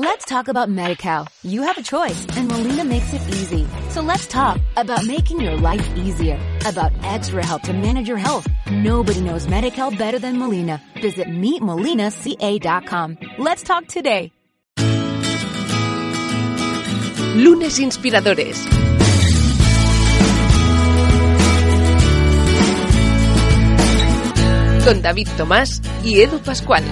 Let's talk about Medi-Cal. You have a choice, and Molina makes it easy. So let's talk about making your life easier, about extra help to manage your health. Nobody knows Medi-Cal better than Molina. Visit meetmolinaca.com. Let's talk today. Lunes Inspiradores. Con David Tomás y Edu Pascual.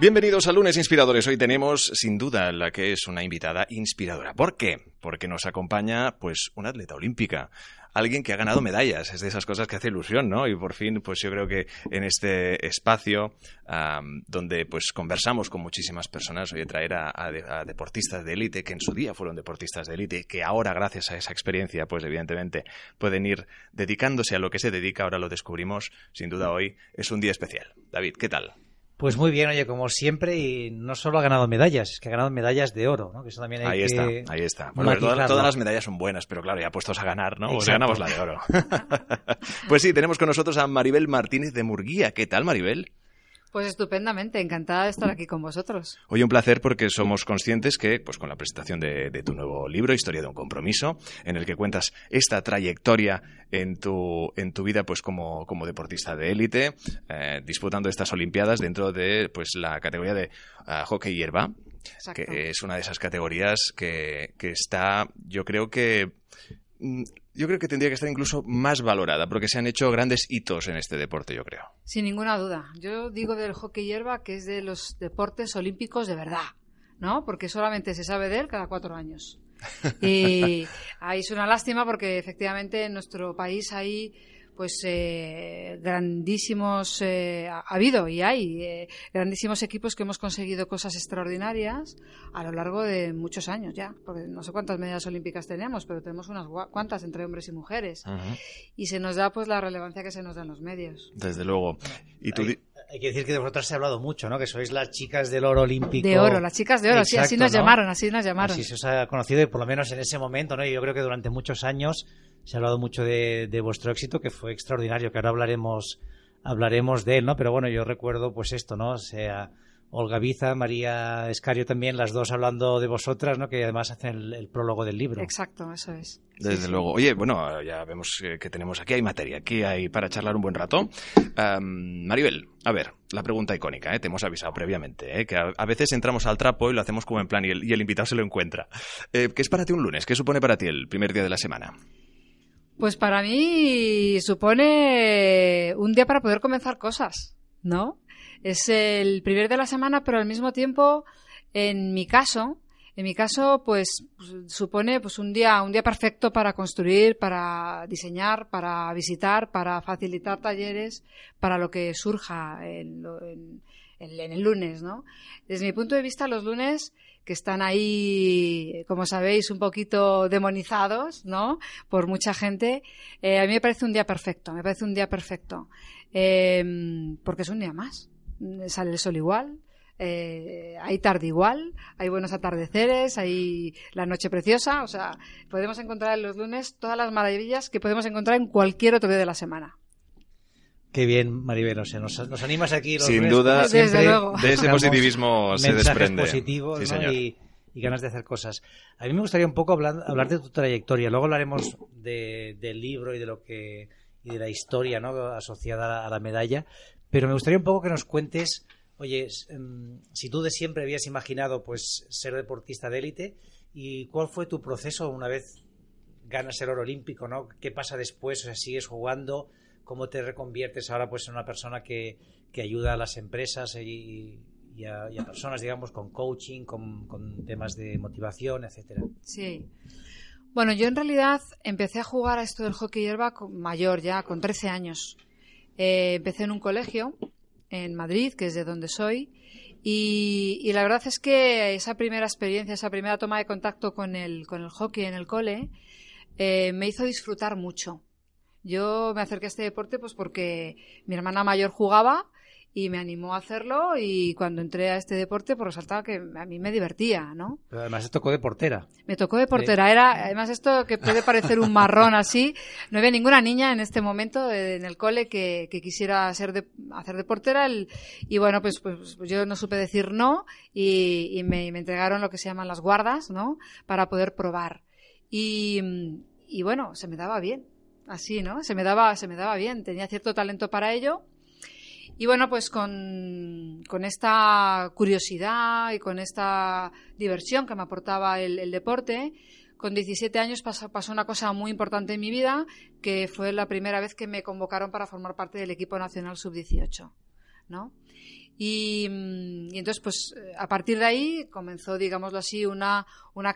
Bienvenidos a Lunes Inspiradores. Hoy tenemos, sin duda, la que es una invitada inspiradora. ¿Por qué? Porque nos acompaña, pues, una atleta olímpica. Alguien que ha ganado medallas. Es de esas cosas que hace ilusión, ¿no? Y por fin, pues yo creo que en este espacio donde pues conversamos con muchísimas personas, oye, traer a deportistas de élite que en su día fueron deportistas de élite, que ahora gracias a esa experiencia, pues evidentemente pueden ir dedicándose a lo que se dedica. Ahora lo descubrimos. Sin duda hoy es un día especial. David, ¿qué tal? Pues muy bien, oye, como siempre, y no solo ha ganado medallas, es que ha ganado medallas de oro, ¿no? Que eso también hay ahí está. Bueno, todas las medallas son buenas, pero claro, ya puestos a ganar, ¿no? Pues ganamos la de oro. Pues sí, tenemos con nosotros a Maribel Martínez de Murguía. ¿Qué tal, Maribel? Pues estupendamente, encantada de estar aquí con vosotros. Hoy un placer porque somos conscientes que, pues con la presentación de tu nuevo libro, Historia de un Compromiso, en el que cuentas esta trayectoria en tu vida pues como deportista de élite, disputando estas Olimpiadas dentro de pues la categoría de hockey hierba. Exacto. Que es una de esas categorías que está, yo creo que tendría que estar incluso más valorada, porque se han hecho grandes hitos en este deporte, yo creo. Sin ninguna duda. Yo digo del hockey hierba que es de los deportes olímpicos de verdad, ¿no? Porque solamente se sabe de él cada 4 años. Y ahí es una lástima porque efectivamente en nuestro país hay pues grandísimos, ha habido y hay grandísimos equipos que hemos conseguido cosas extraordinarias a lo largo de muchos años ya, porque no sé cuántas medallas olímpicas tenemos, pero tenemos unas cuantas entre hombres y mujeres. Uh-huh. Y se nos da pues la relevancia que se nos da en los medios. Desde luego. Y tú hay que decir que de vosotras se ha hablado mucho, ¿no? Que sois las chicas del oro olímpico. De oro, las chicas de oro. Exacto, sí, así nos llamaron, así nos llamaron. Así se os ha conocido y por lo menos en ese momento, ¿no? Y yo creo que durante muchos años se ha hablado mucho de vuestro éxito, que fue extraordinario, que ahora hablaremos de él, ¿no? Pero bueno, yo recuerdo pues esto, ¿no? O sea, Olga Viza, María Escario también, las dos hablando de vosotras, ¿no? Que además hacen el prólogo del libro. Exacto, eso es. Desde luego. Oye, bueno, ya vemos que tenemos aquí hay materia, aquí hay para charlar un buen rato. Maribel, a ver, la pregunta icónica, ¿eh? Te hemos avisado previamente, ¿eh? Que a veces entramos al trapo y lo hacemos como en plan y el invitado se lo encuentra. ¿Qué es para ti un lunes? ¿Qué supone para ti el primer día de la semana? Pues para mí supone un día para poder comenzar cosas, ¿no? Es el primer de la semana, pero al mismo tiempo, en mi caso, pues supone pues un día perfecto para construir, para diseñar, para visitar, para facilitar talleres, para lo que surja en el lunes, ¿no? Desde mi punto de vista, los lunes que están ahí, como sabéis, un poquito demonizados, ¿no? Por mucha gente. A mí me parece un día perfecto, porque es un día más. Sale el sol igual, hay tarde igual, hay buenos atardeceres, hay la noche preciosa. O sea, podemos encontrar en los lunes todas las maravillas que podemos encontrar en cualquier otro día de la semana. Qué bien, Maribel, o sea, nos animas aquí los sin lunes, duda, desde luego. De ese positivismo se desprende. Mensajes positivos, sí, ¿no? y ganas de hacer cosas. A mí me gustaría un poco hablar de tu trayectoria, luego hablaremos del libro y de lo que y de la historia, ¿no? Asociada a la medalla, pero me gustaría un poco que nos cuentes, oye, si tú de siempre habías imaginado pues ser deportista de élite, y cuál fue tu proceso una vez ganas el oro olímpico, ¿no? ¿Qué pasa después? O sea, ¿sigues jugando? ¿Cómo te reconviertes ahora pues en una persona que ayuda a las empresas y a personas, digamos, con coaching, con temas de motivación, etcétera? Sí. Bueno, yo en realidad empecé a jugar a esto del hockey hierba mayor ya, con 13 años. Empecé en un colegio en Madrid, que es de donde soy, y la verdad es que esa primera experiencia, esa primera toma de contacto con el hockey en el cole, me hizo disfrutar mucho. Yo me acerqué a este deporte pues porque mi hermana mayor jugaba y me animó a hacerlo, y cuando entré a este deporte pues resaltaba que a mí me divertía, ¿no? Pero además te tocó de portera. Me tocó de portera, era además esto que puede parecer un marrón así, no había ninguna niña en este momento en el cole que quisiera hacer de portera, y bueno, pues yo no supe decir no, y me entregaron lo que se llaman las guardas, ¿no? Para poder probar, y bueno, se me daba bien, así, ¿no? Se me daba bien, tenía cierto talento para ello. Y bueno, pues con esta curiosidad y con esta diversión que me aportaba el deporte, con 17 años pasó una cosa muy importante en mi vida, que fue la primera vez que me convocaron para formar parte del equipo nacional sub-18, ¿no? Y entonces, pues a partir de ahí comenzó, digámoslo así, una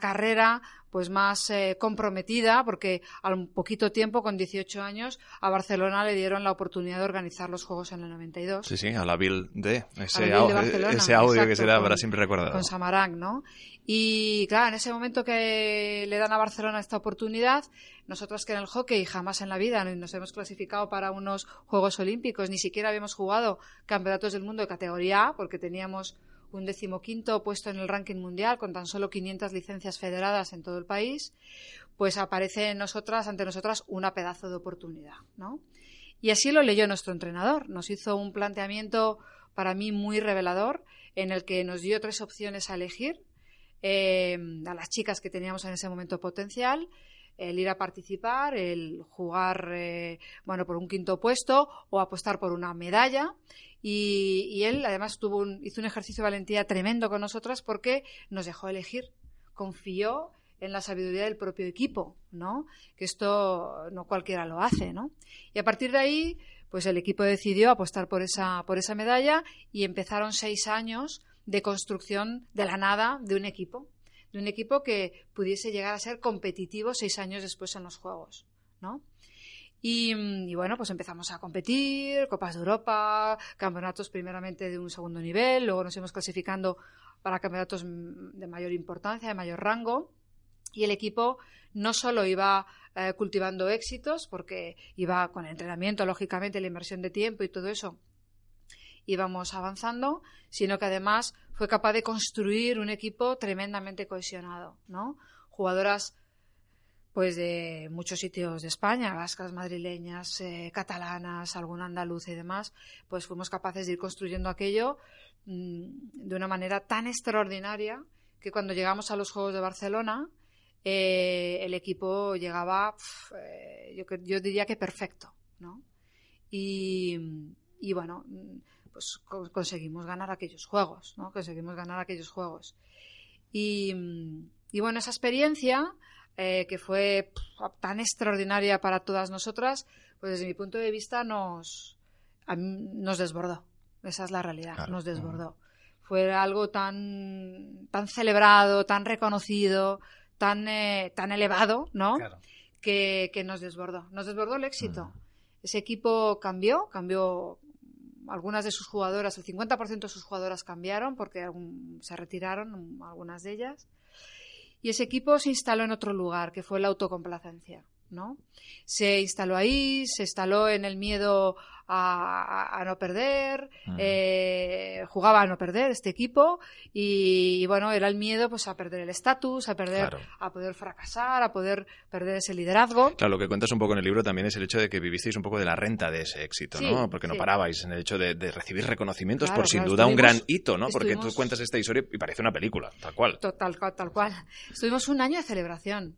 carrera pues más comprometida, porque al poquito tiempo, con 18 años, a Barcelona le dieron la oportunidad de organizar los Juegos en el 92. Sí, a la Bill de ese audio, exacto, que se le habrá siempre recordado. Con Samarang, ¿no? Y claro, en ese momento que le dan a Barcelona esta oportunidad, nosotros que en el hockey jamás en la vida nos hemos clasificado para unos Juegos Olímpicos, ni siquiera habíamos jugado campeonatos del mundo de categoría A, porque teníamos un 15º puesto en el ranking mundial con tan solo 500 licencias federadas en todo el país, pues aparece ante nosotras una pedazo de oportunidad, ¿no? Y así lo leyó nuestro entrenador, nos hizo un planteamiento para mí muy revelador, en el que nos dio 3 opciones a elegir, a las chicas que teníamos en ese momento potencial, el ir a participar, el jugar por un 5º puesto o apostar por una medalla. Y él además hizo un ejercicio de valentía tremendo con nosotras, porque nos dejó elegir, confió en la sabiduría del propio equipo, ¿no? Que esto no cualquiera lo hace, ¿no? Y a partir de ahí, pues el equipo decidió apostar por esa medalla, y empezaron 6 años de construcción de la nada de un equipo. De un equipo que pudiese llegar a ser competitivo 6 años después en los Juegos, ¿no? Y bueno, pues empezamos a competir, Copas de Europa, campeonatos primeramente de un segundo nivel, luego nos hemos clasificando para campeonatos de mayor importancia, de mayor rango, y el equipo no solo iba cultivando éxitos, porque iba con el entrenamiento, lógicamente, la inversión de tiempo y todo eso, íbamos avanzando, sino que además fue capaz de construir un equipo tremendamente cohesionado, ¿no? Jugadoras pues de muchos sitios de España, vascas, madrileñas, catalanas, algún andaluz y demás, pues fuimos capaces de ir construyendo aquello de una manera tan extraordinaria que cuando llegamos a los Juegos de Barcelona, el equipo llegaba, yo diría que perfecto, ¿no? Y bueno, pues conseguimos ganar aquellos Juegos, ¿no? Y bueno, esa experiencia que fue tan extraordinaria para todas nosotras, pues desde mi punto de vista nos desbordó. Esa es la realidad, claro, nos desbordó. Fue algo tan celebrado, tan reconocido, tan elevado, ¿no? Claro. Que nos desbordó. Nos desbordó el éxito. Ese equipo cambió. Algunas de sus jugadoras, el 50% de sus jugadoras cambiaron, porque se retiraron algunas de ellas. Y ese equipo se instaló en otro lugar, que fue la autocomplacencia, ¿no? Se instaló ahí, se instaló en el miedo a no perder, jugaba a no perder este equipo, y bueno, era el miedo pues a perder el estatus, a perder, claro, a poder fracasar, a poder perder ese liderazgo. Claro, lo que cuentas un poco en el libro también es el hecho de que vivisteis un poco de la renta de ese éxito, sí, ¿no? Porque no parabais en el hecho de recibir reconocimientos, claro, por sin duda un gran hito, ¿no? Porque tú cuentas esta historia y parece una película, tal cual. Tal cual. Estuvimos un año de celebración.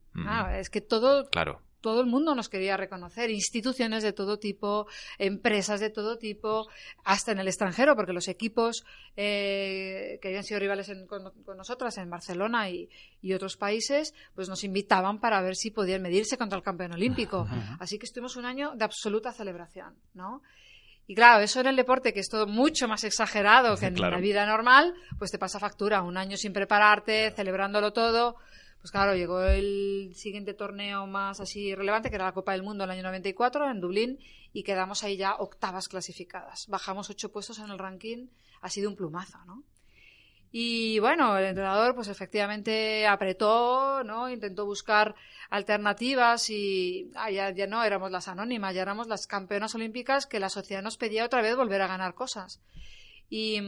Es que todo... Claro. Todo el mundo nos quería reconocer, instituciones de todo tipo, empresas de todo tipo, hasta en el extranjero, porque los equipos que habían sido rivales con nosotras en Barcelona y otros países, pues nos invitaban para ver si podían medirse contra el campeón olímpico. Así que estuvimos un año de absoluta celebración, ¿no? Y claro, eso en el deporte, que es todo mucho más exagerado que en la vida normal, pues te pasa factura, un año sin prepararte, celebrándolo todo. Pues claro, llegó el siguiente torneo más así relevante, que era la Copa del Mundo en el año 94, en Dublín, y quedamos ahí ya octavas clasificadas. Bajamos 8 puestos en el ranking, ha sido un plumazo, ¿no? Y bueno, el entrenador pues efectivamente apretó, ¿no? Intentó buscar alternativas y ya no éramos las anónimas, ya éramos las campeonas olímpicas, que la sociedad nos pedía otra vez volver a ganar cosas. Y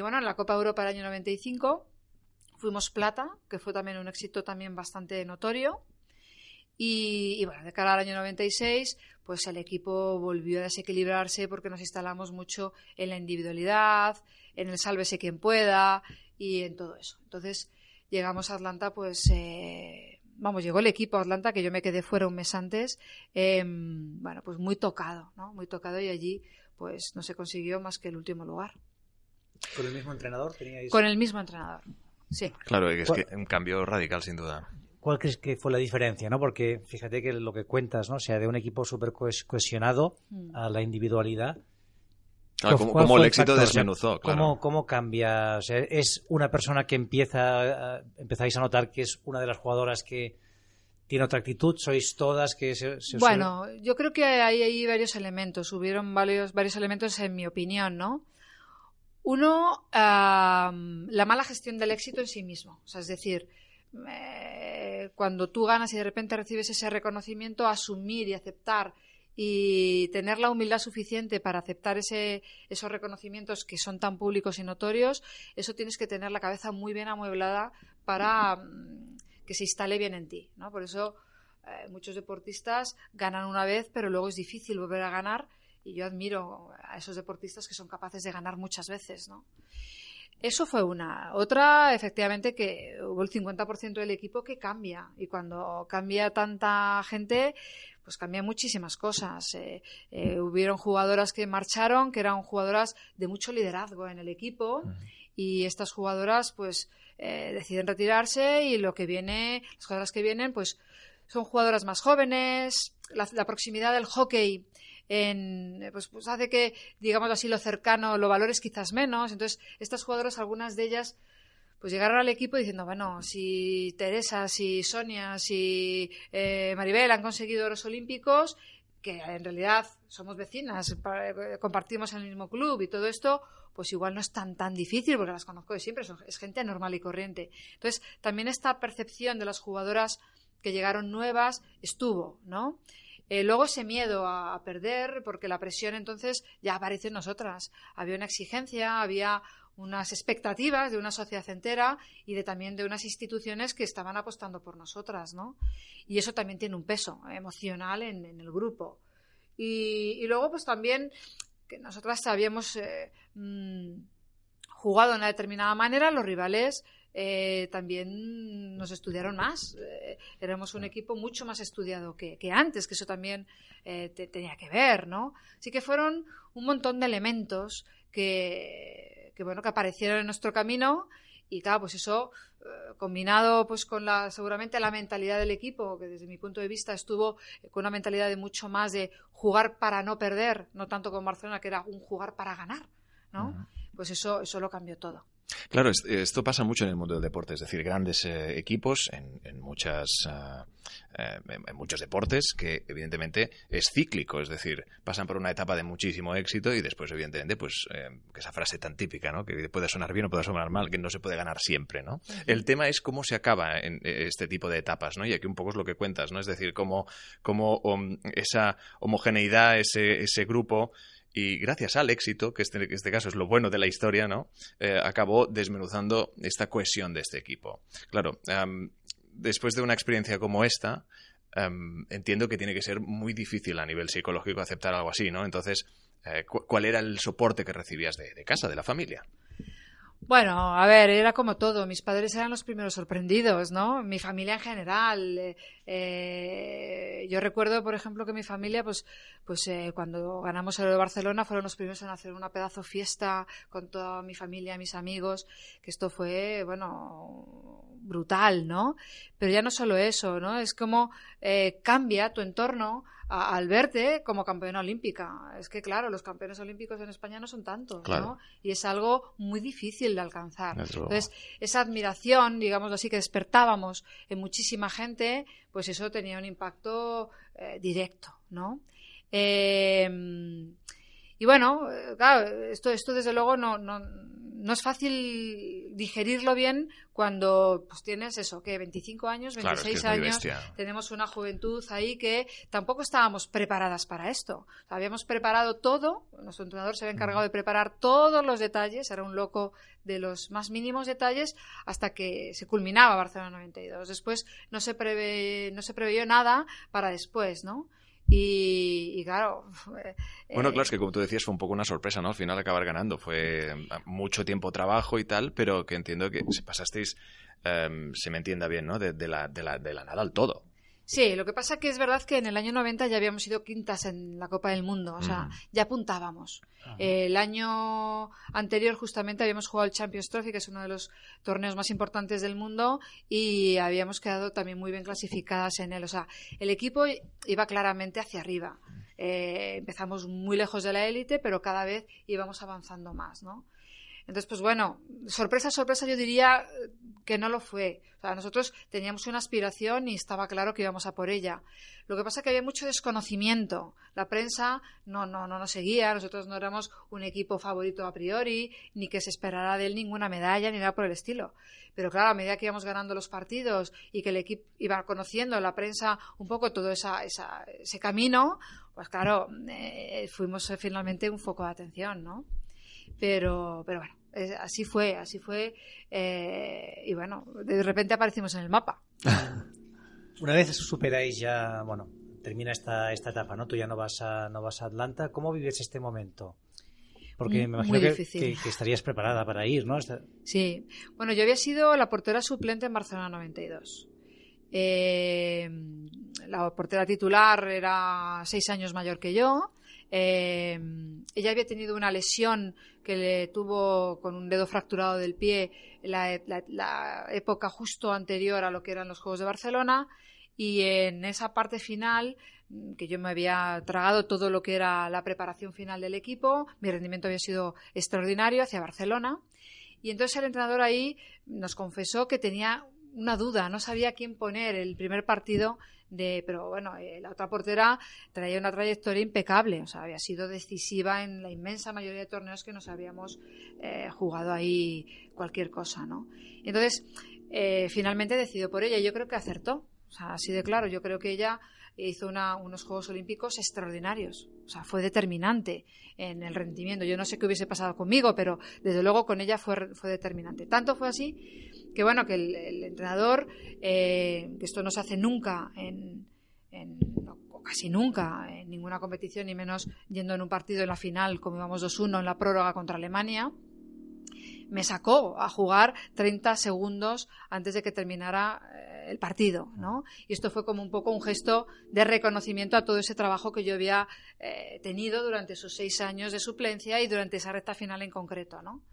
bueno, en la Copa Europa del año 95 fuimos plata, que fue también un éxito también bastante notorio. Y bueno, de cara al año 96, pues el equipo volvió a desequilibrarse porque nos instalamos mucho en la individualidad, en el sálvese quien pueda y en todo eso. Entonces llegamos a Atlanta, pues llegó el equipo a Atlanta, que yo me quedé fuera un mes antes, pues muy tocado, ¿no? Muy tocado, y allí pues no se consiguió más que el último lugar. ¿Con el mismo entrenador teníais? Con el mismo entrenador, sí. Claro, es que un cambio radical, sin duda. ¿Cuál crees que fue la diferencia, no? Porque fíjate que lo que cuentas, ¿no? O sea, de un equipo súper cohesionado a la individualidad. Ah, ¿cómo el éxito desmenuzó? Claro. ¿Cómo cambia? O sea, es una persona que empezáis a notar que es una de las jugadoras que tiene otra actitud. ¿Sois todas que se Bueno, suele... yo creo que hay varios elementos. Hubieron varios elementos, en mi opinión, ¿no? Uno, la mala gestión del éxito en sí mismo. O sea, es decir, cuando tú ganas y de repente recibes ese reconocimiento, asumir y aceptar y tener la humildad suficiente para aceptar esos reconocimientos que son tan públicos y notorios, eso tienes que tener la cabeza muy bien amueblada para que se instale bien en ti, ¿no? Por eso muchos deportistas ganan una vez, pero luego es difícil volver a ganar, y yo admiro a esos deportistas que son capaces de ganar muchas veces, ¿no? Eso fue una. Otra, efectivamente, que hubo el 50% del equipo que cambia. Y cuando cambia tanta gente, pues cambian muchísimas cosas. Hubieron jugadoras que marcharon, que eran jugadoras de mucho liderazgo en el equipo. Y estas jugadoras, pues, deciden retirarse, y las jugadoras que vienen, pues, son jugadoras más jóvenes. La proximidad del hockey pues hace que, digamos así, lo cercano lo valores quizás menos. Entonces estas jugadoras, algunas de ellas, pues llegaron al equipo diciendo, bueno, si Terrassa, si Sonia, si Maribel han conseguido oros olímpicos, que en realidad somos vecinas, compartimos el mismo club y todo esto, pues igual no es tan difícil, porque las conozco de siempre, es gente normal y corriente. Entonces también esta percepción de las jugadoras que llegaron nuevas estuvo, ¿no? Luego ese miedo a perder, porque la presión entonces ya aparece en nosotras. Había una exigencia, había unas expectativas de una sociedad entera y también de unas instituciones que estaban apostando por nosotras, ¿no? Y eso también tiene un peso emocional en el grupo. Y luego, pues también, que nosotras habíamos jugado de una determinada manera, los rivales también nos estudiaron más. Éramos un equipo mucho más estudiado que antes, que eso también tenía que ver, ¿no? Así que fueron un montón de elementos que aparecieron en nuestro camino, y claro, pues eso combinado pues con seguramente la mentalidad del equipo, que desde mi punto de vista estuvo con una mentalidad de mucho más de jugar para no perder, no tanto con Barcelona, que era un jugar para ganar, ¿no? Pues eso lo cambió todo. Claro, esto pasa mucho en el mundo del deporte, es decir, grandes equipos en muchos deportes, que evidentemente es cíclico, es decir, pasan por una etapa de muchísimo éxito y después, evidentemente, pues esa frase tan típica, ¿no? Que puede sonar bien o puede sonar mal, que no se puede ganar siempre, ¿no? Uh-huh. El tema es cómo se acaba en este tipo de etapas, ¿no? Y aquí un poco es lo que cuentas, ¿no? Es decir, cómo esa homogeneidad, ese grupo, y gracias al éxito, que este caso es lo bueno de la historia, ¿no? Acabó desmenuzando esta cohesión de este equipo. Claro, después de una experiencia como esta, entiendo que tiene que ser muy difícil a nivel psicológico aceptar algo así, ¿no? Entonces, ¿cuál era el soporte que recibías de casa, de la familia? Bueno, a ver, era como todo. Mis padres eran los primeros sorprendidos, ¿no? Mi familia en general. Yo recuerdo, por ejemplo, que mi familia, pues cuando ganamos el Barcelona, fueron los primeros en hacer una pedazo fiesta con toda mi familia, mis amigos, que esto fue, bueno, brutal, ¿no? Pero ya no solo eso, ¿no? Es como cambia tu entorno al verte como campeona olímpica. Es que, claro, los campeones olímpicos en España no son tantos, claro, ¿no? Y es algo muy difícil de alcanzar. Eso. Entonces, esa admiración, digamos así, que despertábamos en muchísima gente, pues eso tenía un impacto directo, ¿no? Y bueno, claro, esto desde luego no no es fácil digerirlo bien cuando pues tienes eso, que 25 años, 26 claro, es que es años, tenemos una juventud ahí que tampoco estábamos preparadas para esto. Habíamos preparado todo, nuestro entrenador se había encargado de preparar todos los detalles, era un loco de los más mínimos detalles, hasta que se culminaba Barcelona 92. Después no se preveyó nada para después, ¿no? Y claro... Bueno, claro, es que como tú decías, fue un poco una sorpresa, ¿no? Al final acabar ganando. Fue mucho tiempo trabajo y tal, pero que entiendo que si pasasteis, se me entienda bien, ¿no? De la nada al todo. Sí, lo que pasa que es verdad que en el año 90 ya habíamos sido quintas en la Copa del Mundo, o sea, ya apuntábamos. El año anterior justamente habíamos jugado el Champions Trophy, que es uno de los torneos más importantes del mundo, y habíamos quedado también muy bien clasificadas en él. O sea, el equipo iba claramente hacia arriba. Empezamos muy lejos de la élite, pero cada vez íbamos avanzando más, ¿no? Entonces, pues bueno, sorpresa, sorpresa, yo diría que no lo fue. O sea, nosotros teníamos una aspiración y estaba claro que íbamos a por ella. Lo que pasa es que había mucho desconocimiento. La prensa no nos seguía, nosotros no éramos un equipo favorito a priori, ni que se esperara de él ninguna medalla, ni nada por el estilo. Pero claro, a medida que íbamos ganando los partidos y que el equipo iba conociendo, la prensa, un poco todo ese camino, pues claro, fuimos finalmente un foco de atención, ¿no? Pero bueno, así fue. Y bueno, de repente aparecimos en el mapa. Una vez superáis ya, bueno, termina esta etapa, ¿no? Tú ya no vas a Atlanta. ¿Cómo vives este momento? Porque me imagino que estarías preparada para ir, ¿no? Sí. Bueno, yo había sido la portera suplente en Barcelona 92. La portera titular era 6 años mayor que yo. Ella había tenido una lesión que le tuvo con un dedo fracturado del pie la época justo anterior a lo que eran los Juegos de Barcelona, y en esa parte final, que yo me había tragado todo lo que era la preparación final del equipo, mi rendimiento había sido extraordinario hacia Barcelona, y entonces el entrenador ahí nos confesó que tenía una duda, no sabía quién poner el primer partido, pero bueno, la otra portera traía una trayectoria impecable, o sea, había sido decisiva en la inmensa mayoría de torneos que nos habíamos jugado ahí cualquier cosa, ¿no? Entonces, finalmente decidió por ella, y yo creo que acertó, o sea, así de claro. Yo creo que ella hizo unos Juegos Olímpicos extraordinarios, o sea, fue determinante en el rendimiento. Yo no sé qué hubiese pasado conmigo, pero desde luego con ella fue determinante. Tanto fue así que bueno, que el entrenador, que esto no se hace nunca, o casi nunca, en ninguna competición, ni menos yendo en un partido en la final, como íbamos 2-1 en la prórroga contra Alemania, me sacó a jugar 30 segundos antes de que terminara el partido, ¿no? Y esto fue como un poco un gesto de reconocimiento a todo ese trabajo que yo había tenido durante esos 6 años de suplencia y durante esa recta final en concreto, ¿no?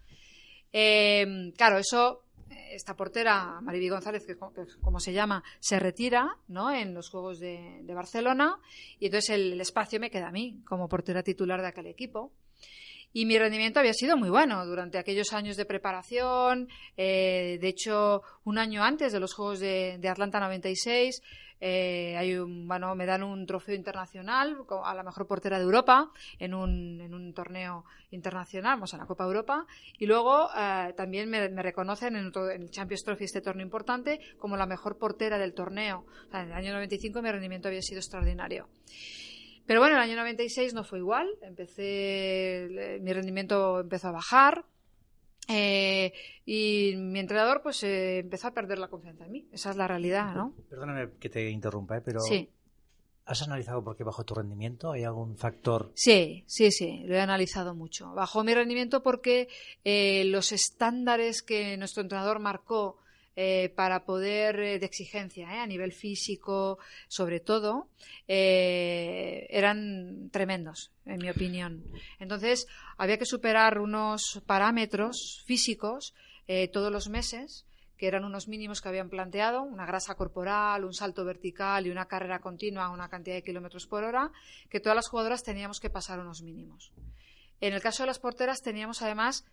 Claro, eso... Esta portera, Mariví González, que como se llama, se retira, ¿no?, en los Juegos de Barcelona, y entonces el espacio me queda a mí como portera titular de aquel equipo. Y mi rendimiento había sido muy bueno durante aquellos años de preparación. De hecho, un año antes de los Juegos de Atlanta 96, me dan un trofeo internacional a la mejor portera de Europa en un torneo internacional, vamos, a la Copa Europa. Y luego también me reconocen en el Champions Trophy, este torneo importante, como la mejor portera del torneo. O sea, en el año 95 mi rendimiento había sido extraordinario. Pero bueno, el año 96 no fue igual, mi rendimiento empezó a bajar, y mi entrenador pues empezó a perder la confianza en mí, esa es la realidad, ¿no? Perdóname que te interrumpa, pero sí. ¿Has analizado por qué bajó tu rendimiento? ¿Hay algún factor? Sí, lo he analizado mucho. Bajó mi rendimiento porque los estándares que nuestro entrenador marcó para poder, de exigencia, a nivel físico sobre todo, eran tremendos, en mi opinión. Entonces había que superar unos parámetros físicos todos los meses, que eran unos mínimos que habían planteado: una grasa corporal, un salto vertical y una carrera continua a una cantidad de kilómetros por hora, que todas las jugadoras teníamos que pasar unos mínimos. En el caso de las porteras teníamos además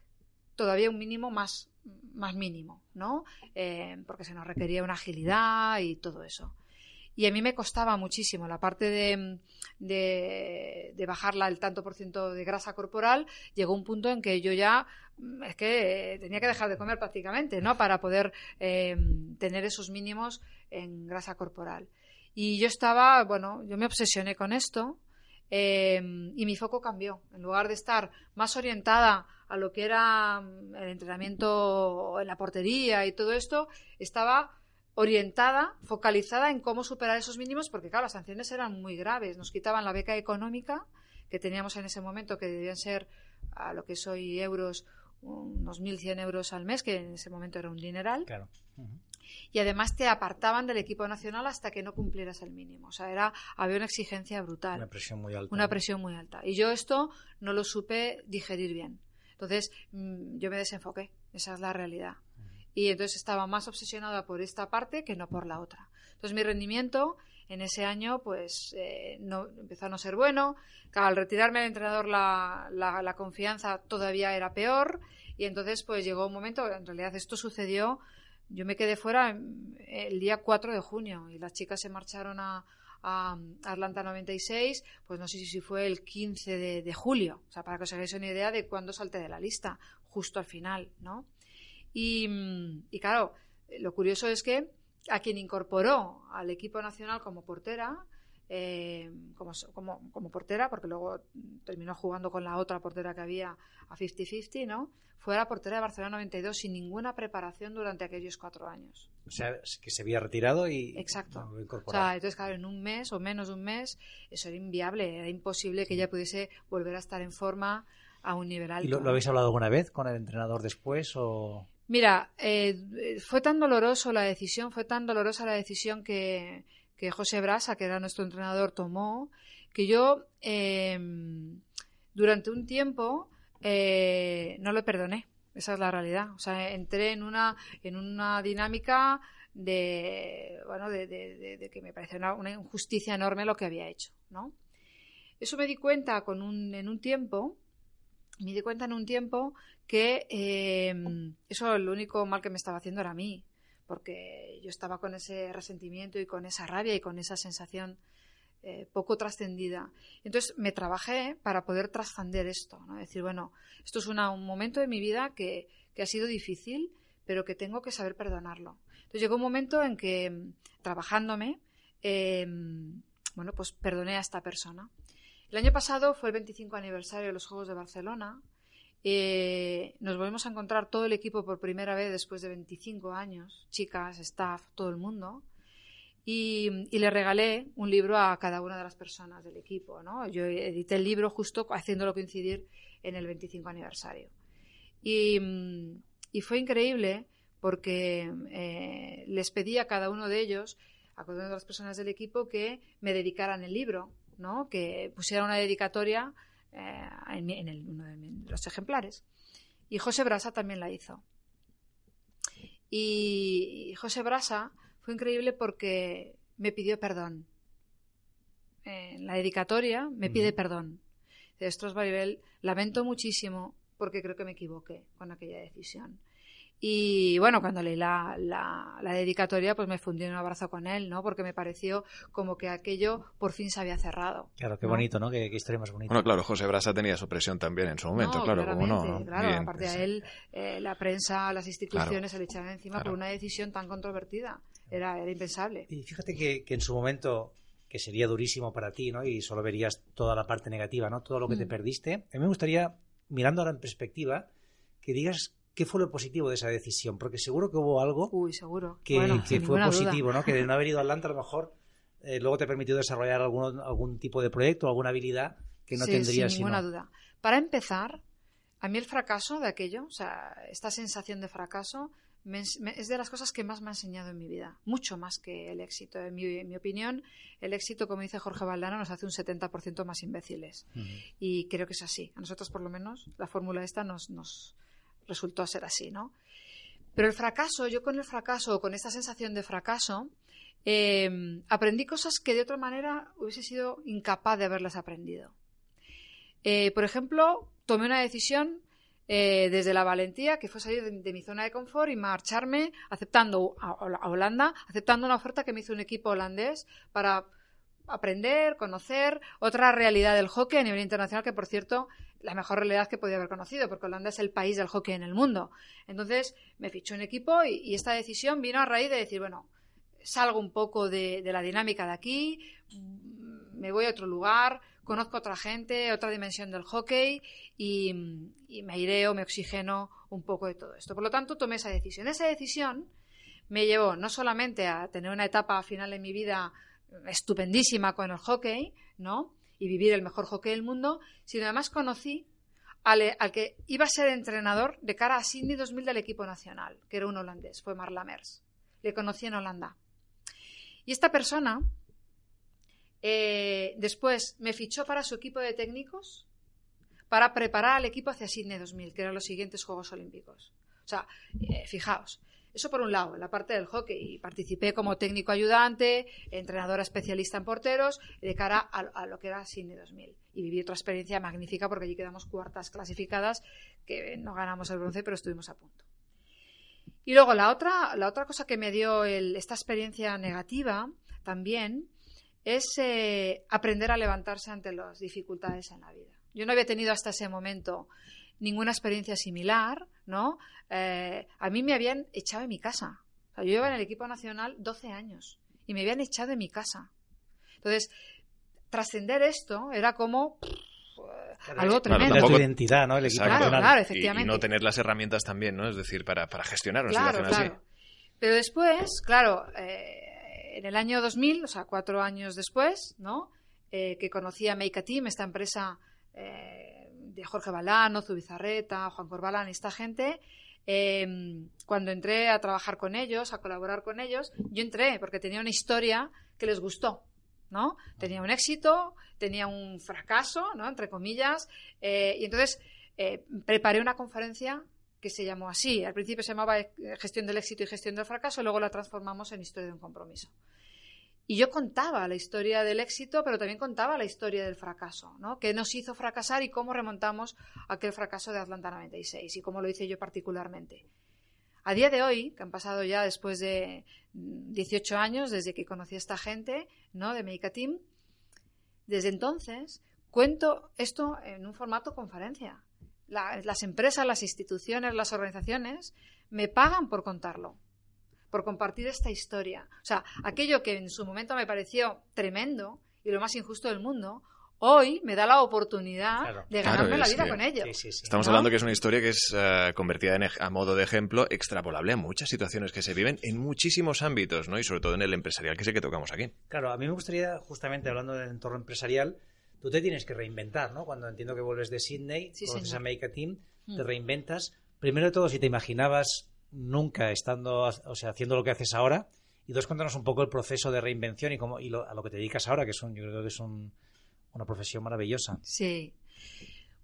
todavía un mínimo más mínimo, ¿no? Porque se nos requería una agilidad y todo eso. y a mí me costaba muchísimo la parte de bajarla el tanto por ciento de grasa corporal. Llegó un punto en que yo ya es que tenía que dejar de comer prácticamente, ¿no?, para poder tener esos mínimos en grasa corporal. Y yo estaba, bueno, yo me obsesioné con esto y mi foco cambió. En lugar de estar más orientada a lo que era el entrenamiento en la portería y todo esto, estaba orientada, focalizada en cómo superar esos mínimos, porque claro, las sanciones eran muy graves. Nos quitaban la beca económica que teníamos en ese momento, que debían ser, a lo que es hoy euros, unos 1.100 euros al mes, que en ese momento era un dineral. Claro. Uh-huh. Y además te apartaban del equipo nacional hasta que no cumplieras el mínimo. O sea, había una exigencia brutal. Una presión muy alta. Una presión muy alta. Y yo esto no lo supe digerir bien. Entonces, yo me desenfoqué. Esa es la realidad. Uh-huh. Y entonces estaba más obsesionada por esta parte que no por la otra. Entonces, mi rendimiento en ese año pues no empezó a no ser bueno. Al retirarme del entrenador la confianza todavía era peor. Y entonces pues llegó un momento, en realidad esto sucedió, yo me quedé fuera el día 4 de junio y las chicas se marcharon a Atlanta 96, pues no sé si fue el 15 de julio, o sea, para que os hagáis una idea de cuándo salté de la lista, justo al final, ¿no? Y claro, lo curioso es que a quien incorporó al equipo nacional como portera, como portera, porque luego terminó jugando con la otra portera que había a 50-50, ¿no?, fue la portera de Barcelona 92 sin ninguna preparación durante aquellos 4 años. O sea, que se había retirado y... Exacto. No, o sea, entonces, claro, en un mes o menos de un mes, eso era inviable, era imposible que ella pudiese volver a estar en forma a un nivel alto. ¿Y lo habéis hablado alguna vez con el entrenador después o...? Mira, fue tan dolorosa la decisión que José Brasa, que era nuestro entrenador, tomó, que yo durante un tiempo no lo perdoné. Esa es la realidad. O sea, entré en una dinámica de que me pareció una injusticia enorme lo que había hecho, ¿no? Eso me di cuenta en un tiempo que eso, el único mal que me estaba haciendo era a mí, porque yo estaba con ese resentimiento y con esa rabia y con esa sensación poco trascendida. Entonces me trabajé para poder trascender esto, ¿no? Es decir, bueno, esto es un momento de mi vida que ha sido difícil, pero que tengo que saber perdonarlo. Entonces llegó un momento en que, trabajándome, pues perdoné a esta persona. El año pasado fue el 25 aniversario de los Juegos de Barcelona. Nos volvemos a encontrar todo el equipo por primera vez después de 25 años, chicas, staff, todo el mundo. Y le regalé un libro a cada una de las personas del equipo, ¿no? Yo edité el libro justo haciéndolo coincidir en el 25 aniversario. Y fue increíble porque les pedí a cada uno de ellos, a cada una de las personas del equipo, que me dedicaran el libro, ¿no?, que pusiera una dedicatoria en uno de los ejemplares. Y José Brasa también la hizo. Y José Brasa fue increíble porque me pidió perdón. En la dedicatoria me pide perdón. Estros Maribel, lamento muchísimo porque creo que me equivoqué con aquella decisión. Y bueno, cuando leí la dedicatoria, pues me fundí en un abrazo con él, ¿no? Porque me pareció como que aquello por fin se había cerrado. Claro, qué, ¿no?, bonito, ¿no? Qué historia más bonita. Bueno, claro, José Brasa tenía su presión también en su momento, no, claro, como no, ¿no? Claro, bien, aparte de él, la prensa, las instituciones, claro, se le echaban encima, claro, por una decisión tan controvertida. Era impensable. Y fíjate que en su momento, que sería durísimo para ti, ¿no? Y solo verías toda la parte negativa, ¿no? Todo lo que te perdiste. A mí me gustaría, mirando ahora en perspectiva, que digas... ¿Qué fue lo positivo de esa decisión? Porque seguro que hubo algo que fue positivo, duda, ¿no? Que de no haber ido a Atlanta, a lo mejor luego te ha permitido desarrollar algún tipo de proyecto, alguna habilidad que no tendrías. Sin ninguna duda. Para empezar, a mí el fracaso de aquello, o sea, esta sensación de fracaso, es de las cosas que más me ha enseñado en mi vida. Mucho más que el éxito. En mi opinión, el éxito, como dice Jorge Valdano, nos hace un 70% más imbéciles. Uh-huh. Y creo que es así. A nosotros, por lo menos, la fórmula esta nos resultó ser así, ¿no? Pero el fracaso, yo con el fracaso, con esta sensación de fracaso, aprendí cosas que de otra manera hubiese sido incapaz de haberlas aprendido. Por ejemplo, tomé una decisión desde la valentía, que fue salir de mi zona de confort y marcharme aceptando a Holanda, aceptando una oferta que me hizo un equipo holandés para aprender, conocer otra realidad del hockey a nivel internacional, que por cierto, la mejor realidad que podía haber conocido, porque Holanda es el país del hockey en el mundo. Entonces me fichó un equipo y esta decisión vino a raíz de decir, bueno, salgo un poco de la dinámica de aquí, me voy a otro lugar, conozco otra gente, otra dimensión del hockey y me aireo, me oxigeno un poco de todo esto. Por lo tanto, tomé esa decisión. Esa decisión me llevó no solamente a tener una etapa final en mi vida estupendísima con el hockey, ¿no?, y vivir el mejor hockey del mundo, sino además conocí al que iba a ser entrenador de cara a Sídney 2000 del equipo nacional, que era un holandés, fue Marc Lammers. Le conocí en Holanda. Y esta persona después me fichó para su equipo de técnicos para preparar al equipo hacia Sídney 2000, que eran los siguientes Juegos Olímpicos. O sea, fijaos, eso por un lado, la parte del hockey. Participé como técnico ayudante, entrenadora especialista en porteros, de cara a lo que era Sídney 2000. Y viví otra experiencia magnífica porque allí quedamos cuartas clasificadas, que no ganamos el bronce, pero estuvimos a punto. Y luego la otra cosa que me dio esta experiencia negativa también es aprender a levantarse ante las dificultades en la vida. Yo no había tenido hasta ese momento ninguna experiencia similar, ¿no? A mí me habían echado de mi casa. O sea, yo iba en el equipo nacional 12 años y me habían echado de mi casa. Entonces, trascender esto era como... algo tremendo. Claro, tu identidad, ¿no? El equipo. Claro, efectivamente. Y no tener las herramientas también, ¿no? Es decir, para gestionar una situación así. Pero después, claro, en el año 2000, o sea, 4 años después, ¿no? Que conocí a Make a Team, esta empresa de Jorge Valdano, Zubizarreta, Juan Corbalán, esta gente. Cuando entré a trabajar con ellos, a colaborar con ellos, yo entré porque tenía una historia que les gustó, ¿no? Tenía un éxito, tenía un fracaso, ¿no?, entre comillas, y entonces preparé una conferencia que se llamó así. Al principio se llamaba Gestión del éxito y Gestión del fracaso, luego la transformamos en Historia de un Compromiso. Y yo contaba la historia del éxito, pero también contaba la historia del fracaso, ¿no? Qué nos hizo fracasar y cómo remontamos aquel fracaso de Atlanta 96 y cómo lo hice yo particularmente. A día de hoy, que han pasado ya después de 18 años desde que conocí a esta gente, ¿no?, de Make a Team, desde entonces cuento esto en un formato conferencia. Las empresas, las instituciones, las organizaciones me pagan por contarlo, por compartir esta historia. O sea, aquello que en su momento me pareció tremendo y lo más injusto del mundo, hoy me da la oportunidad de ganarme la vida con ello. Sí. Estamos hablando que es una historia que es convertida a modo de ejemplo, extrapolable a muchas situaciones que se viven en muchísimos ámbitos, ¿no? Y sobre todo en el empresarial, que es el que tocamos aquí. Claro, a mí me gustaría, justamente hablando del entorno empresarial, tú te tienes que reinventar, ¿no? Cuando entiendo que vuelves de Sídney, conoces a Make a Team, te reinventas. Primero de todo, si te imaginabas nunca estando, o sea, haciendo lo que haces ahora. Y dos, cuéntanos un poco el proceso de reinvención y a lo que te dedicas ahora, que es yo creo que es una profesión maravillosa. Sí.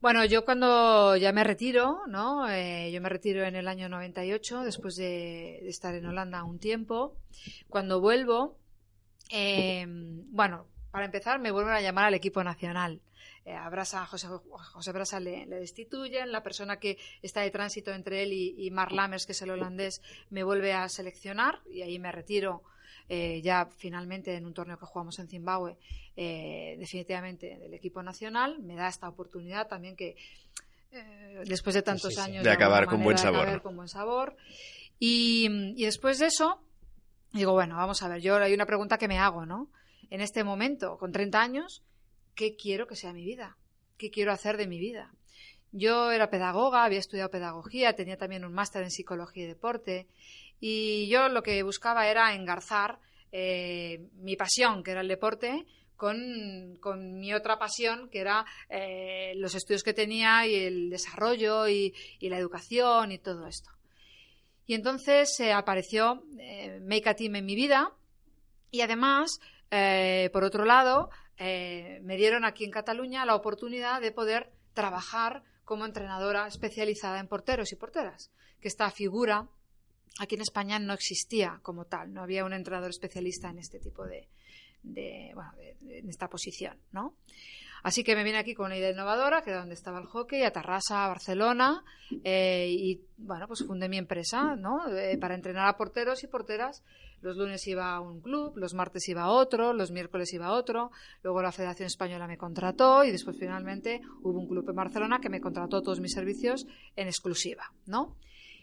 Bueno, yo cuando ya me retiro, ¿no? Yo me retiro en el año 98, después de estar en Holanda un tiempo. Cuando vuelvo, bueno, para empezar me vuelven a llamar al equipo nacional. A José Brasa le destituyen, la persona que está de tránsito entre él y Marc Lammers, que es el holandés, me vuelve a seleccionar y ahí me retiro. Ya finalmente en un torneo que jugamos en Zimbabue, definitivamente del equipo nacional, me da esta oportunidad también que después de tantos años de acabar con buen sabor, y después de eso digo, bueno, vamos a ver, yo hay una pregunta que me hago, ¿no? En este momento, con 30 años, ¿qué quiero que sea mi vida? ¿Qué quiero hacer de mi vida? Yo era pedagoga, había estudiado pedagogía, tenía también un máster en psicología y deporte, y yo lo que buscaba era engarzar mi pasión, que era el deporte, con mi otra pasión, que era los estudios que tenía y el desarrollo y la educación y todo esto. Y entonces apareció Make a Team en mi vida, y además, por otro lado, me dieron aquí en Cataluña la oportunidad de poder trabajar como entrenadora especializada en porteros y porteras, que esta figura aquí en España no existía como tal, no había un entrenador especialista en este tipo de en esta posición, ¿no? Así que me vine aquí con una idea innovadora, que era donde estaba el hockey, a Terrassa, a Barcelona, y bueno, pues fundé mi empresa, ¿no? Para entrenar a porteros y porteras. Los lunes iba a un club, los martes iba a otro, los miércoles iba a otro, luego la Federación Española me contrató y después finalmente hubo un club en Barcelona que me contrató todos mis servicios en exclusiva, ¿no?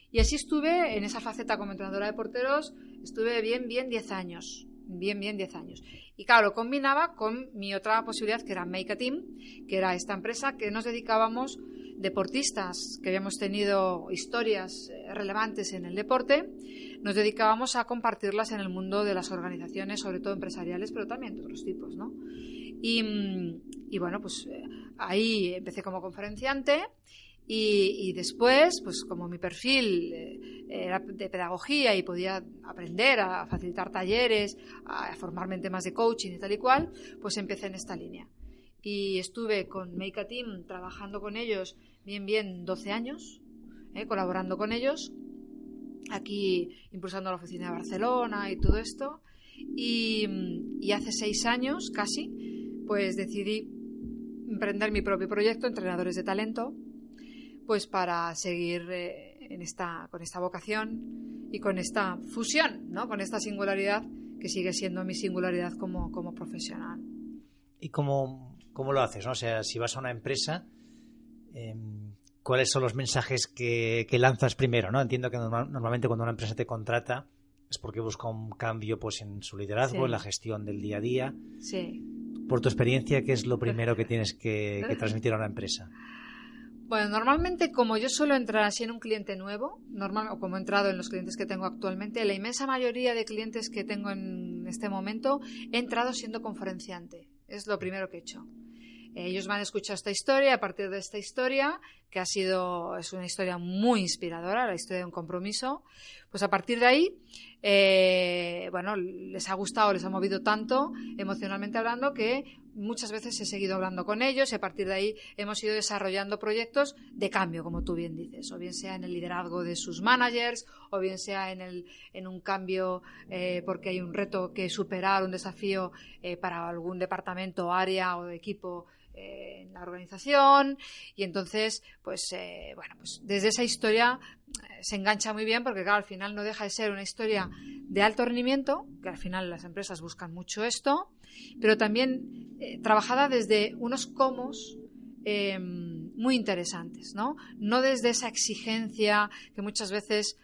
Y así estuve en esa faceta como entrenadora de porteros, estuve bien 10 años. Bien 10 años. Y claro, lo combinaba con mi otra posibilidad, que era Make a Team, que era esta empresa que nos dedicábamos deportistas que habíamos tenido historias relevantes en el deporte, nos dedicábamos a compartirlas en el mundo de las organizaciones, sobre todo empresariales, pero también de otros tipos, ¿no? Y bueno, pues ahí empecé como conferenciante. Y después, pues como mi perfil era de pedagogía y podía aprender a facilitar talleres, a formarme en temas de coaching y tal y cual, pues empecé en esta línea. Y estuve con Make a Team trabajando con ellos bien 12 años, colaborando con ellos, aquí impulsando la oficina de Barcelona y todo esto. Y hace 6 años casi, pues decidí emprender mi propio proyecto, Entrenadores de Talento, pues para seguir con esta vocación y con esta fusión, ¿no? Con esta singularidad que sigue siendo mi singularidad como profesional. ¿Y cómo lo haces, ¿no? O sea, si vas a una empresa, ¿cuáles son los mensajes que lanzas primero, ¿no? Entiendo que normalmente cuando una empresa te contrata es porque busca un cambio, pues, en su liderazgo, sí, en la gestión del día a día. Sí. Por tu experiencia, ¿qué es lo primero que tienes que transmitir a una empresa? Bueno, normalmente como yo suelo entrar así en un cliente nuevo, o como he entrado en los clientes que tengo actualmente, la inmensa mayoría de clientes que tengo en este momento, he entrado siendo conferenciante. Es lo primero que he hecho. Ellos me han escuchado esta historia, a partir de esta historia, que es una historia muy inspiradora, la historia de un compromiso, pues a partir de ahí, bueno, les ha gustado, les ha movido tanto emocionalmente hablando que muchas veces he seguido hablando con ellos y a partir de ahí hemos ido desarrollando proyectos de cambio, como tú bien dices, o bien sea en el liderazgo de sus managers, o bien sea en un cambio porque hay un reto que superar, un desafío para algún departamento, área o equipo en la organización. Y entonces, pues bueno, pues desde esa historia se engancha muy bien porque, claro, al final no deja de ser una historia de alto rendimiento, que al final las empresas buscan mucho esto, pero también trabajada desde unos comos muy interesantes, ¿no? No desde esa exigencia que muchas veces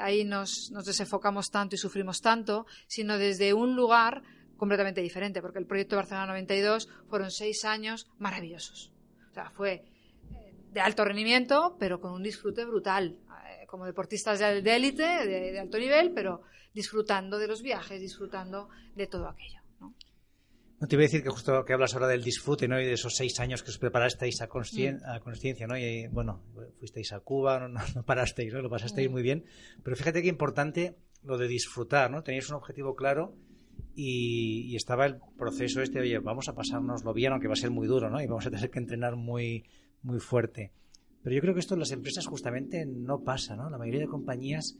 ahí nos desenfocamos tanto y sufrimos tanto, sino desde un lugar completamente diferente, porque el proyecto Barcelona 92 fueron 6 años maravillosos. O sea, fue de alto rendimiento, pero con un disfrute brutal, como deportistas de élite, de alto nivel, pero disfrutando de los viajes, disfrutando de todo aquello, ¿no? No te iba a decir que justo que hablas ahora del disfrute, ¿no? Y de esos 6 años que os preparasteis a conciencia, ¿no? Y bueno, fuisteis a Cuba, no parasteis, ¿no? Lo pasasteis muy bien. Pero fíjate qué importante lo de disfrutar, ¿no? Tenéis un objetivo claro. Y estaba el proceso este, oye, vamos a pasárnoslo bien, aunque va a ser muy duro, ¿no? Y vamos a tener que entrenar muy, muy fuerte. Pero yo creo que esto en las empresas justamente no pasa, ¿no? La mayoría de compañías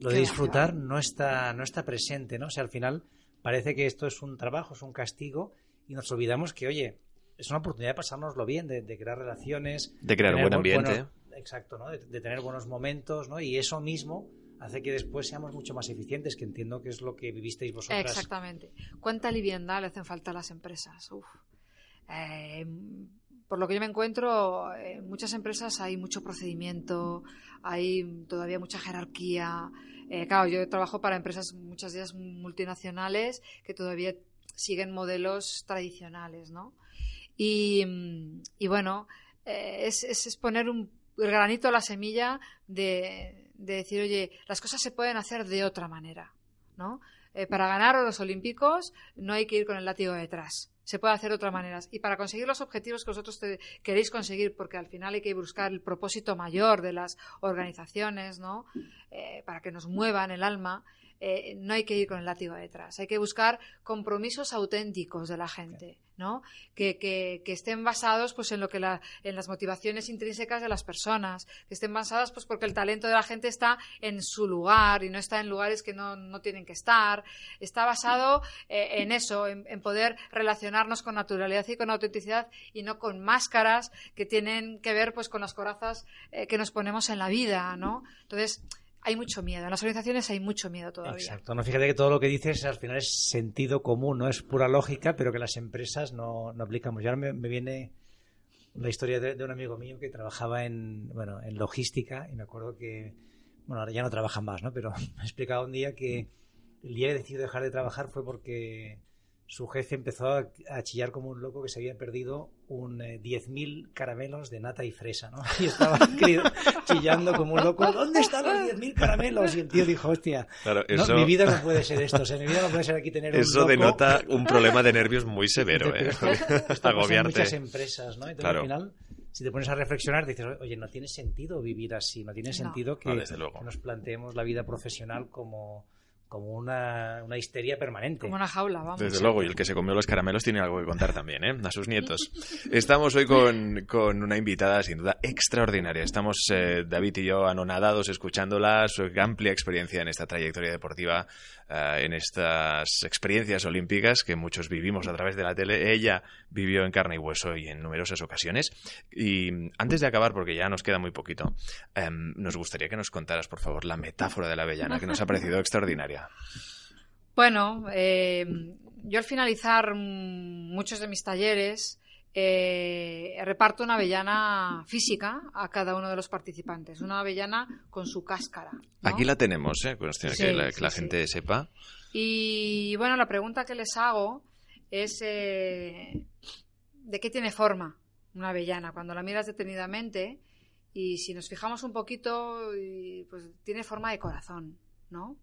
lo de disfrutar no está presente, ¿no? O sea, al final parece que esto es un trabajo, es un castigo, y nos olvidamos que, oye, es una oportunidad de pasárnoslo bien, de crear relaciones. De crear un buen ambiente. Exacto, ¿no? De tener buenos momentos, ¿no? Y eso mismo hace que después seamos mucho más eficientes, que entiendo que es lo que vivisteis vosotras. Exactamente. ¿Cuánta liviandad le hacen falta a las empresas? Por lo que yo me encuentro, en muchas empresas hay mucho procedimiento, hay todavía mucha jerarquía. Claro, yo trabajo para empresas, muchas de ellas multinacionales, que todavía siguen modelos tradicionales, ¿no? Y bueno, es poner el granito a la semilla de decir, oye, las cosas se pueden hacer de otra manera, ¿no? Para ganar los Olímpicos no hay que ir con el látigo detrás. Se puede hacer de otras maneras. Y para conseguir los objetivos que vosotros queréis conseguir, porque al final hay que buscar el propósito mayor de las organizaciones, ¿no? Para que nos muevan el alma. no hay que ir con el látigo detrás. Hay que buscar compromisos auténticos de la gente, ¿no? Que estén basados pues en lo que en las motivaciones intrínsecas de las personas, que estén basadas pues porque el talento de la gente está en su lugar y no está en lugares que no tienen que estar. Está basado en eso, en poder relacionarnos con naturalidad y con autenticidad y no con máscaras que tienen que ver pues con las corazas que nos ponemos en la vida, ¿no? Entonces, hay mucho miedo. En las organizaciones hay mucho miedo todavía. Exacto. No, fíjate que todo lo que dices al final es sentido común, no es pura lógica, pero que las empresas no aplicamos. Y ahora me viene la historia de un amigo mío que trabajaba en logística y me acuerdo que, bueno, ahora ya no trabaja más, ¿no? Pero me explicaba un día que el día que decidió dejar de trabajar fue porque su jefe empezó a chillar como un loco que se había perdido 10.000 caramelos de nata y fresa, ¿no? Y estaba chillando como un loco, ¿dónde están los 10.000 caramelos? Y el tío dijo, hostia, claro, eso... no, mi vida no puede ser esto, o sea, mi vida no puede ser aquí tener eso un loco... Eso denota un problema de nervios muy severo, ¿eh? Hasta agobiarte. Muchas empresas, ¿no? Entonces, claro, al final, si te pones a reflexionar, dices, oye, no tiene sentido vivir así, no tiene sentido que, que nos planteemos la vida profesional como una histeria permanente. Como una jaula, vamos. Desde luego, y el que se comió los caramelos tiene algo que contar también, ¿eh? A sus nietos. Estamos hoy con una invitada sin duda extraordinaria. Estamos David y yo anonadados escuchándola, su amplia experiencia en esta trayectoria deportiva, en estas experiencias olímpicas que muchos vivimos a través de la tele. Ella vivió en carne y hueso y en numerosas ocasiones. Y antes de acabar, porque ya nos queda muy poquito, nos gustaría que nos contaras, por favor, la metáfora de la avellana, que nos ha parecido extraordinaria. Bueno, yo al finalizar muchos de mis talleres reparto una avellana física a cada uno de los participantes, una avellana con su cáscara, ¿no? Aquí la tenemos, cuestión sí, que la gente sepa. Y bueno, la pregunta que les hago es ¿de qué tiene forma una avellana? Cuando la miras detenidamente y si nos fijamos un poquito, pues tiene forma de corazón, ¿no?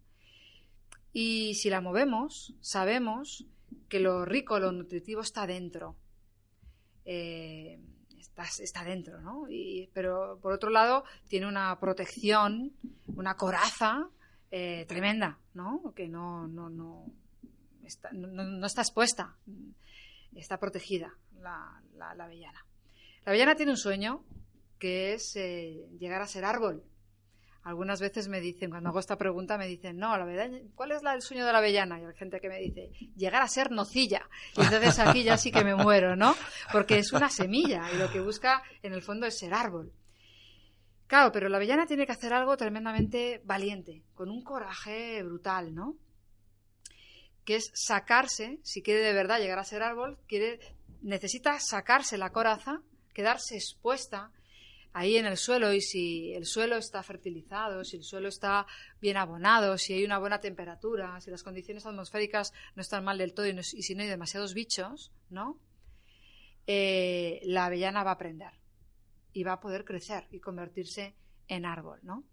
Y si la movemos, sabemos que lo rico, lo nutritivo está dentro. Está dentro, ¿no? Pero, por otro lado, tiene una protección, una coraza tremenda, ¿no? Que no está expuesta, está protegida la avellana. La avellana tiene un sueño que es llegar a ser árbol. Algunas veces me dicen, cuando hago esta pregunta, me dicen, no, la verdad, ¿cuál es el sueño de la avellana? Y hay gente que me dice, llegar a ser nocilla. Y entonces aquí ya sí que me muero, ¿no? Porque es una semilla y lo que busca en el fondo es ser árbol. Claro, pero la avellana tiene que hacer algo tremendamente valiente, con un coraje brutal, ¿no? Que es sacarse, si quiere de verdad llegar a ser árbol, necesita sacarse la coraza, quedarse expuesta ahí en el suelo, y si el suelo está fertilizado, si el suelo está bien abonado, si hay una buena temperatura, si las condiciones atmosféricas no están mal del todo y si no hay demasiados bichos, ¿no? La avellana va a aprender y va a poder crecer y convertirse en árbol, ¿no?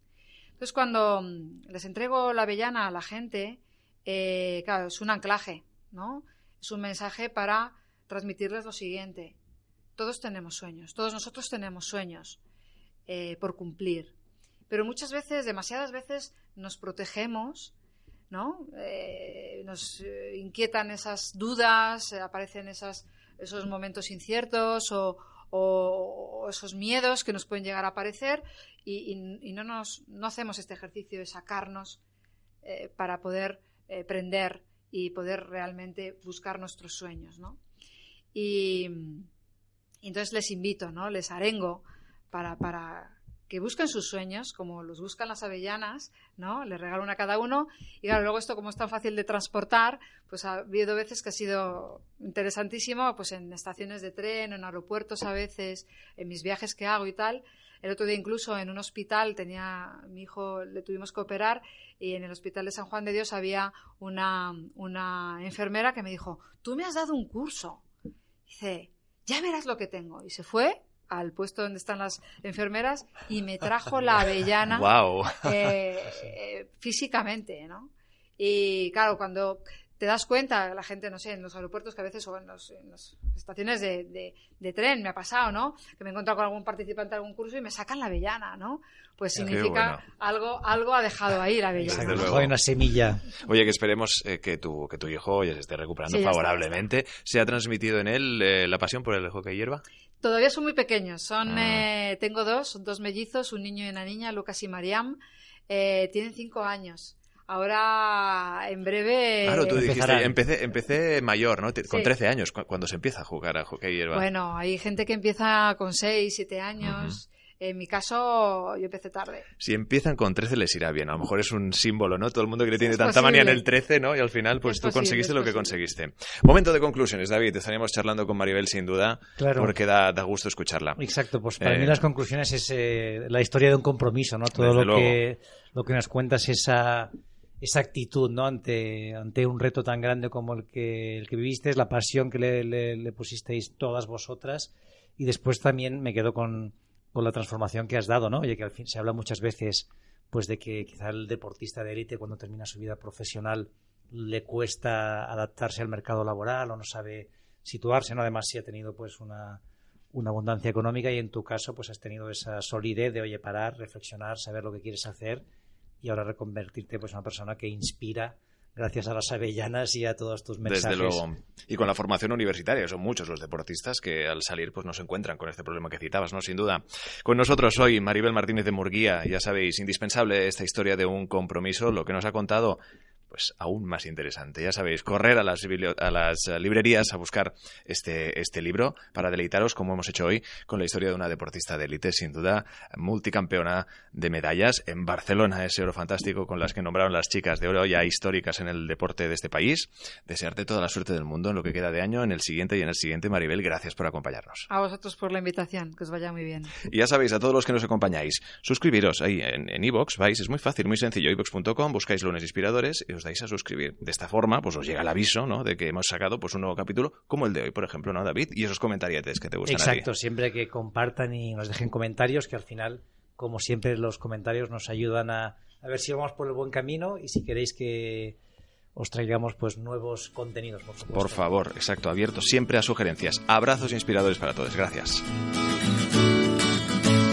Entonces, cuando les entrego la avellana a la gente, claro, es un anclaje, ¿no? Es un mensaje para transmitirles lo siguiente. Todos tenemos sueños, todos nosotros tenemos sueños. Por cumplir, pero muchas veces, demasiadas veces nos protegemos, ¿no? Nos inquietan esas dudas, aparecen esos momentos inciertos o esos miedos que nos pueden llegar a aparecer y no hacemos este ejercicio de sacarnos para poder prender y poder realmente buscar nuestros sueños, ¿no? Y entonces les invito, ¿no? Les arengo para que busquen sus sueños, como los buscan las avellanas, ¿no? Les regalo una a cada uno. Y claro, luego esto, como es tan fácil de transportar, pues ha habido veces que ha sido interesantísimo, pues en estaciones de tren, en aeropuertos a veces, en mis viajes que hago y tal. El otro día incluso en un hospital mi hijo le tuvimos que operar y en el hospital de San Juan de Dios había una enfermera que me dijo, tú me has dado un curso. Dice, ya verás lo que tengo. Y se fue al puesto donde están las enfermeras y me trajo la avellana. Wow. Físicamente, ¿no? Y claro, cuando te das cuenta, la gente, no sé, en los aeropuertos que a veces, o en las estaciones de tren, me ha pasado, ¿no? Que me he encontrado con algún participante de algún curso y me sacan la avellana, ¿no? Pues significa algo ha dejado ahí la avellana. Hay una semilla. Oye, que esperemos que tu hijo ya se esté recuperando favorablemente. Está. ¿Se ha transmitido en él la pasión por el hockey hierba? Todavía son muy pequeños. Tengo dos mellizos, un niño y una niña, Lucas y Mariam. Tienen 5 años. Ahora, en breve... Claro, tú dijiste, empecé mayor, ¿no? Con 13 años, cuando se empieza a jugar a hockey hierba. Bueno, hay gente que empieza con 6, 7 años... Uh-huh. En mi caso, yo empecé tarde. Si empiezan con 13 les irá bien. A lo mejor es un símbolo, ¿no? Todo el mundo que le tiene tanta manía en el 13, ¿no? Y al final, pues tú conseguiste lo que conseguiste. Momento de conclusiones, David. Estaríamos charlando con Maribel, sin duda, porque da gusto escucharla. Exacto. Pues para mí las conclusiones es la historia de un compromiso, ¿no? Todo lo que nos cuentas, esa actitud, ¿no? Ante un reto tan grande como el que vivisteis, la pasión que le pusisteis todas vosotras. Y después también me quedo con la transformación que has dado, ¿no? Oye, que al fin se habla muchas veces pues de que quizá el deportista de élite cuando termina su vida profesional le cuesta adaptarse al mercado laboral o no sabe situarse, ¿no? Además, si ha tenido pues una abundancia económica, y en tu caso pues has tenido esa solidez de, oye, parar, reflexionar, saber lo que quieres hacer y ahora reconvertirte pues en una persona que inspira gracias a las avellanas y a todos tus mensajes. Desde luego. Y con la formación universitaria, son muchos los deportistas que al salir pues no se encuentran con este problema que citabas, ¿no? Sin duda. Con nosotros hoy Maribel Martínez de Murguía, ya sabéis, indispensable esta historia de un compromiso, lo que nos ha contado pues aún más interesante. Ya sabéis, correr a las librerías a buscar este libro para deleitaros, como hemos hecho hoy, con la historia de una deportista de élite, sin duda, multicampeona de medallas en Barcelona, ese oro fantástico con las que nombraron las chicas de oro ya históricas en el deporte de este país. Desearte toda la suerte del mundo en lo que queda de año, en el siguiente y en el siguiente. Maribel, gracias por acompañarnos. A vosotros por la invitación, que os vaya muy bien. Y ya sabéis, a todos los que nos acompañáis, suscribiros ahí en iVoox, vais, es muy fácil, muy sencillo, iVoox.com, buscáis Lunes Inspiradores y os dais a suscribir. De esta forma, pues os llega el aviso, ¿no?, de que hemos sacado pues un nuevo capítulo, como el de hoy, por ejemplo, ¿no, David? Y esos comentarietes que te gustan. Exacto, siempre que compartan y nos dejen comentarios, que al final, como siempre, los comentarios nos ayudan a ver si vamos por el buen camino, y si queréis que os traigamos pues nuevos contenidos, por supuesto. Por favor, exacto, abierto siempre a sugerencias. Abrazos inspiradores para todos. Gracias.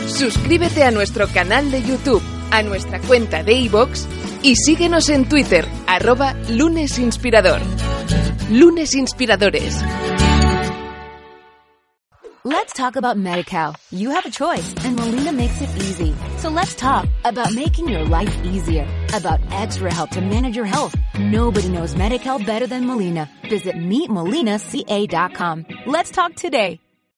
Suscríbete a nuestro canal de YouTube, a nuestra cuenta de iVoox y síguenos en Twitter, @lunesinspirador. Lunes Inspiradores. Let's talk about Medi-Cal. You have a choice, and Molina makes it easy. So let's talk about making your life easier, about extra help to manage your health. Nobody knows Medi-Cal better than Molina. Visit meetmolinaca.com. Let's talk today.